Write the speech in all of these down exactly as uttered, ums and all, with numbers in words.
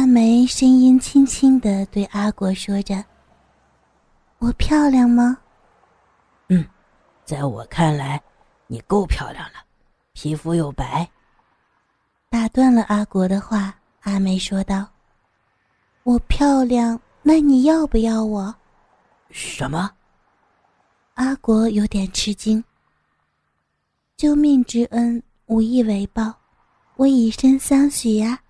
阿梅声音轻轻地对阿果说着：“我漂亮吗？”“嗯，在我看来，你够漂亮了，皮肤又白。”打断了阿果的话，阿梅说道：“我漂亮，那你要不要我？”“什么？”阿果有点吃惊。救命之恩，无以为报，我以身相许呀、啊。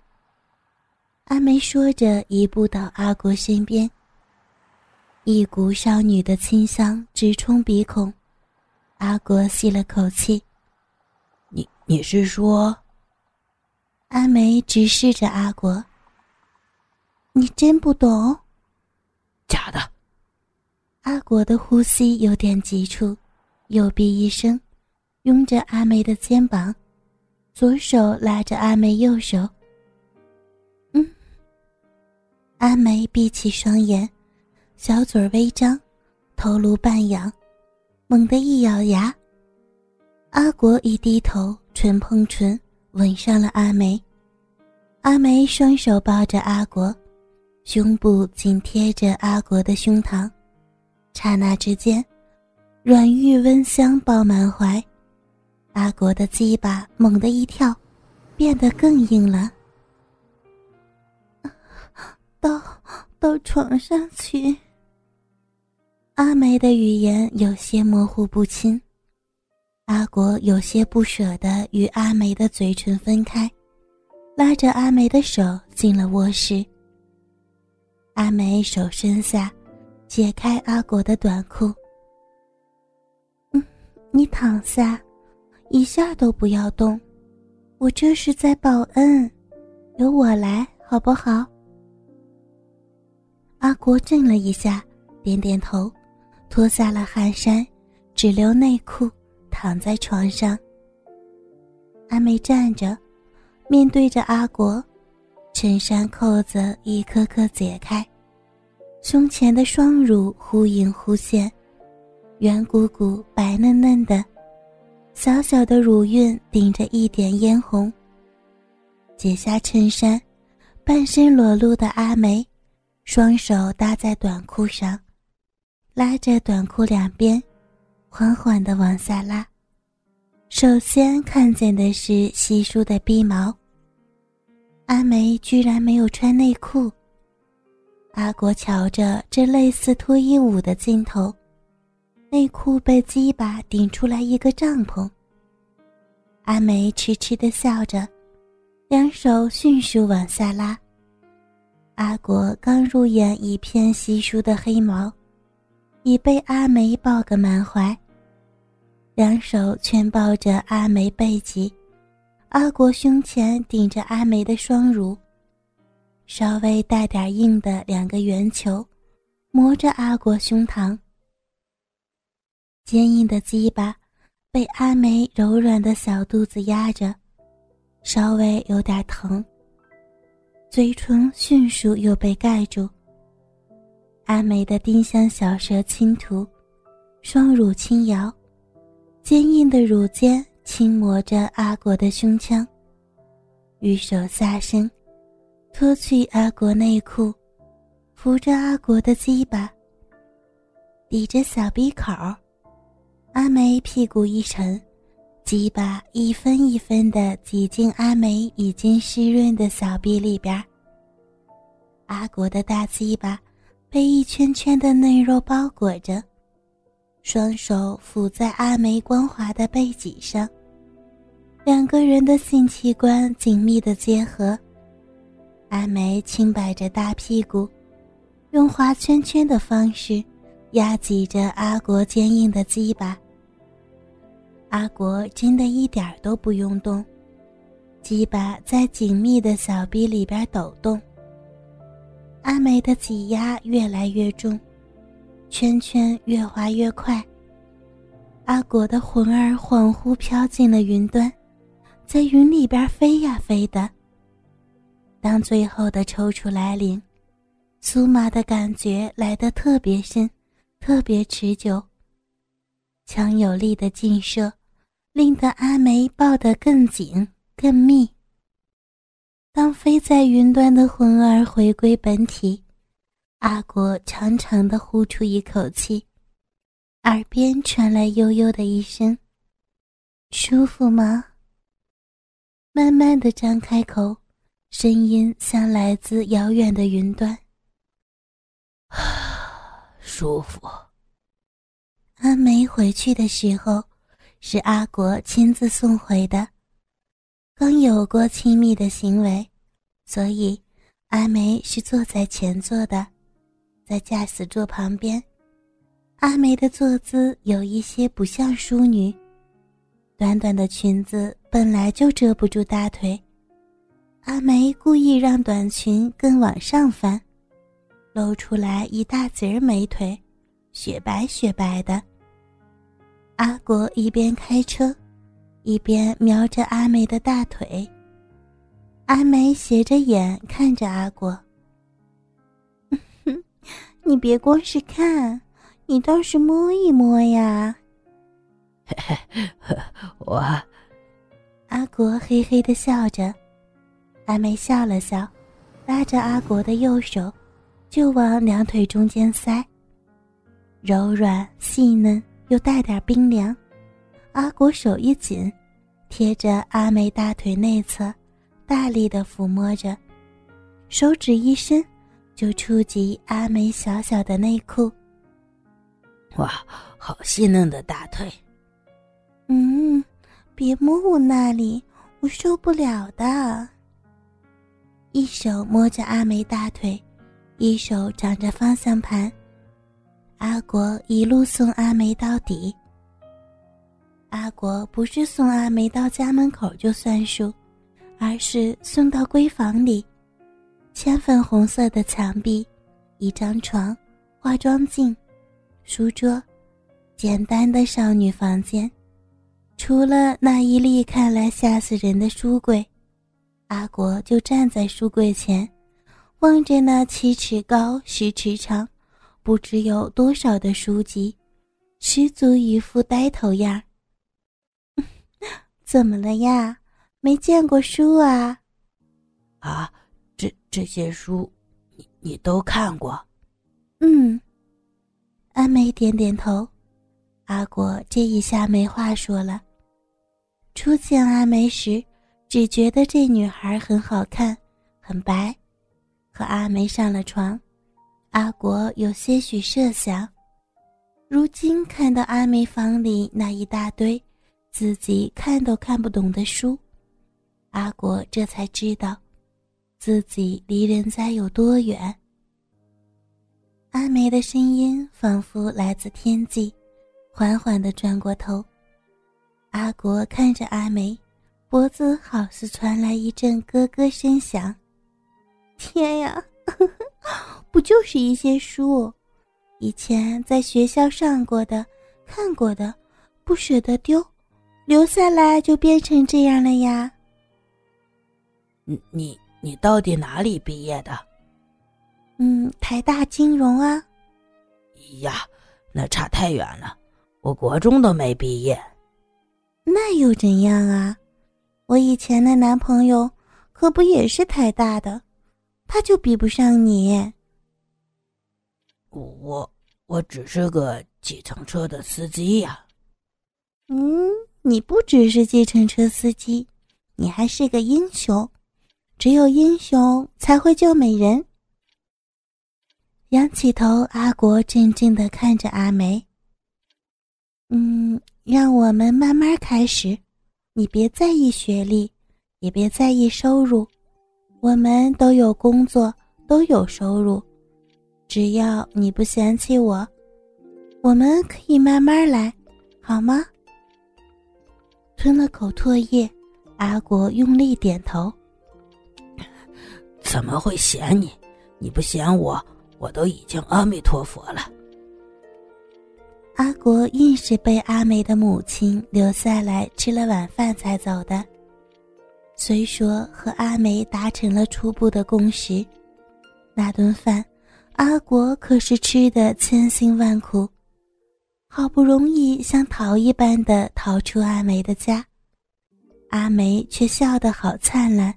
阿梅说着移步到阿国身边，一股少女的清香直冲鼻孔，阿国吸了口气。你你是说？阿梅直视着阿国。你真不懂？假的。阿国的呼吸有点急促，右臂一伸，拥着阿梅的肩膀，左手拉着阿梅右手。嗯。阿梅闭起双眼，小嘴微张，头颅半仰，猛地一咬牙。阿国一低头，唇碰唇，吻上了阿梅。阿梅双手抱着阿国，胸部紧贴着阿国的胸膛，刹那之间，软玉温香抱满怀。阿国的鸡巴猛地一跳，变得更硬了。到到床上去。阿梅的语言有些模糊不清，阿国有些不舍地与阿梅的嘴唇分开，拉着阿梅的手进了卧室。阿梅手伸下，解开阿国的短裤。嗯，你躺下，一下都不要动，我这是在报恩，由我来好不好？阿国怔了一下，点点头，脱下了汗衫，只留内裤，躺在床上。阿梅站着，面对着阿国，衬衫扣子一颗颗解开，胸前的双乳忽隐忽现，圆鼓鼓白嫩嫩的，小小的乳晕顶着一点嫣红。解下衬衫，半身裸露的阿梅双手搭在短裤上，拉着短裤两边，缓缓地往下拉。首先看见的是稀疏的逼毛。阿梅居然没有穿内裤。阿国瞧着这类似脱衣舞的镜头，内裤被鸡巴顶出来一个帐篷。阿梅痴痴地笑着，两手迅速往下拉。阿国刚入眼一片稀疏的黑毛，已被阿梅抱个满怀，两手全抱着阿梅背脊，阿国胸前顶着阿梅的双乳，稍微带点硬的两个圆球磨着阿国胸膛，坚硬的鸡巴被阿梅柔软的小肚子压着，稍微有点疼，嘴唇迅速又被盖住。阿梅的丁香小舌轻涂，双乳轻摇，坚硬的乳尖轻磨着阿国的胸腔。玉手下身，脱去阿国内裤，扶着阿国的鸡巴，抵着小鼻口，阿梅屁股一沉，鸡巴一分一分地挤进阿梅已经湿润的小臂里边。阿国的大鸡巴被一圈圈的嫩肉包裹着，双手抚在阿梅光滑的背脊上，两个人的性器官紧密地结合。阿梅轻摆着大屁股，用滑圈圈的方式压挤着阿国坚硬的鸡巴。阿国真的一点都不用动，鸡巴在紧密的小臂里边抖动。阿梅的挤压越来越重，圈圈越滑越快，阿国的魂儿恍惚飘进了云端，在云里边飞呀飞的。当最后的抽出来临，酥麻的感觉来得特别深，特别持久，强有力的劲射令得阿梅抱得更紧更密。当飞在云端的魂儿回归本体，阿果长长地呼出一口气，耳边传来悠悠的一声：“舒服吗？”慢慢地张开口，声音像来自遥远的云端：“舒服。”阿梅回去的时候，是阿国亲自送回的。刚有过亲密的行为，所以阿梅是坐在前座的，在驾驶座旁边。阿梅的坐姿有一些不像淑女，短短的裙子本来就遮不住大腿，阿梅故意让短裙更往上翻，露出来一大截美腿，雪白雪白的。阿国一边开车一边瞄着阿梅的大腿，阿梅斜着眼看着阿国：“你别光是看，你倒是摸一摸呀。”我……阿国嘿嘿地笑着，阿梅笑了笑，拉着阿国的右手，就往两腿中间塞，柔软细嫩又带点冰凉。阿国手一紧，贴着阿梅大腿内侧大力地抚摸着，手指一伸就触及阿梅小小的内裤。“哇，好细嫩的大腿。”“嗯，别摸我那里，我受不了的。”一手摸着阿梅大腿，一手掌着方向盘，阿国一路送阿梅到底。阿国不是送阿梅到家门口就算数，而是送到闺房里，浅粉红色的墙壁，一张床，化妆镜，书桌，简单的少女房间。除了那一粒看来吓死人的书柜，阿国就站在书柜前，望着那七尺高十尺长不知有多少的书籍，十足一副呆头样。“怎么了呀？没见过书啊？”“啊，这这些书，你你都看过？”“嗯。”阿梅点点头。阿果这一下没话说了。初见阿梅时，只觉得这女孩很好看，很白。和阿梅上了床，阿果有些许设想。如今看到阿梅房里那一大堆自己看都看不懂的书，阿国这才知道自己离人家有多远。阿梅的声音仿佛来自天际，缓缓地转过头。阿国看着阿梅，脖子好似传来一阵咯咯声响。“天呀，呵呵，不就是一些书，以前在学校上过的，看过的，不舍得丢，留下来就变成这样了呀。”“你你你到底哪里毕业的？”“嗯，台大金融啊。”“呀，那差太远了，我国中都没毕业。”“那又怎样啊？我以前的男朋友可不也是台大的，他就比不上你。”“我我只是个计程车的司机呀。”“嗯。”“你不只是计程车司机，你还是个英雄，只有英雄才会救美人。”仰起头，阿国怔怔地看着阿梅。“嗯，让我们慢慢开始，你别在意学历，也别在意收入，我们都有工作，都有收入，只要你不嫌弃我，我们可以慢慢来，好吗？”吞了口唾液，阿国用力点头。“怎么会嫌你？你不嫌我，我都已经阿弥陀佛了。”阿国硬是被阿梅的母亲留下来吃了晚饭才走的。虽说和阿梅达成了初步的共识，那顿饭阿国可是吃得千辛万苦，好不容易像逃一般的逃出阿梅的家，阿梅却笑得好灿烂。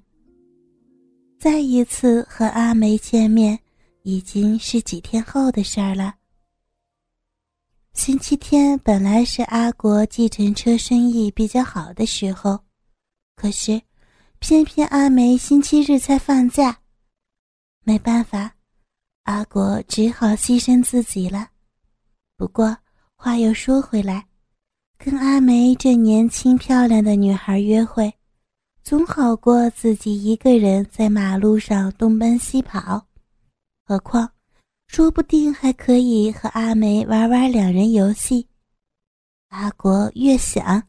再一次和阿梅见面已经是几天后的事儿了。星期天本来是阿国计程车生意比较好的时候，可是偏偏阿梅星期日才放假。没办法，阿国只好牺牲自己了。不过话又说回来，跟阿梅这年轻漂亮的女孩约会总好过自己一个人在马路上东奔西跑，何况说不定还可以和阿梅玩玩两人游戏。阿国越想，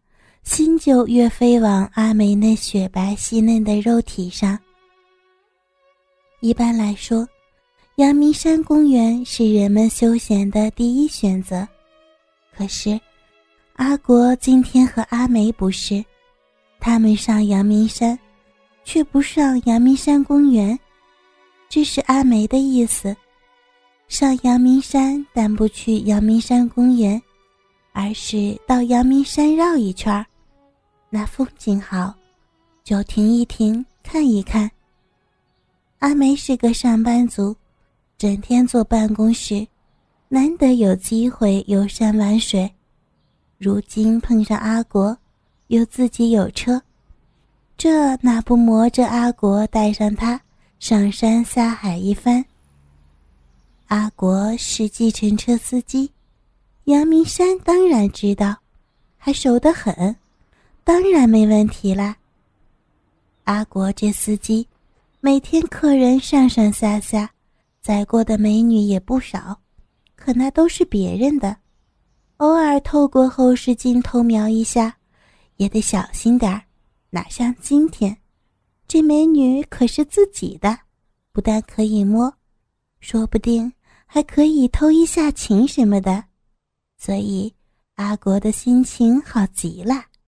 心就越飞往阿梅那雪白细嫩的肉体上。一般来说，阳明山公园是人们休闲的第一选择，可是阿国今天和阿梅不是，他们上阳明山，却不上阳明山公园。这是阿梅的意思，上阳明山但不去阳明山公园，而是到阳明山绕一圈，那风景好，就停一停看一看。阿梅是个上班族，整天坐办公室，难得有机会游山玩水，如今碰上阿国又自己有车，这哪不磨着阿国带上他上山下海一番。阿国是计程车司机，阳明山当然知道，还熟得很，当然没问题啦。阿国这司机每天客人上上下下，载过的美女也不少，可那都是别人的，偶尔透过后视镜偷瞄一下也得小心点儿，哪像今天，这美女可是自己的，不但可以摸，说不定还可以偷一下情什么的，所以阿国的心情好极了。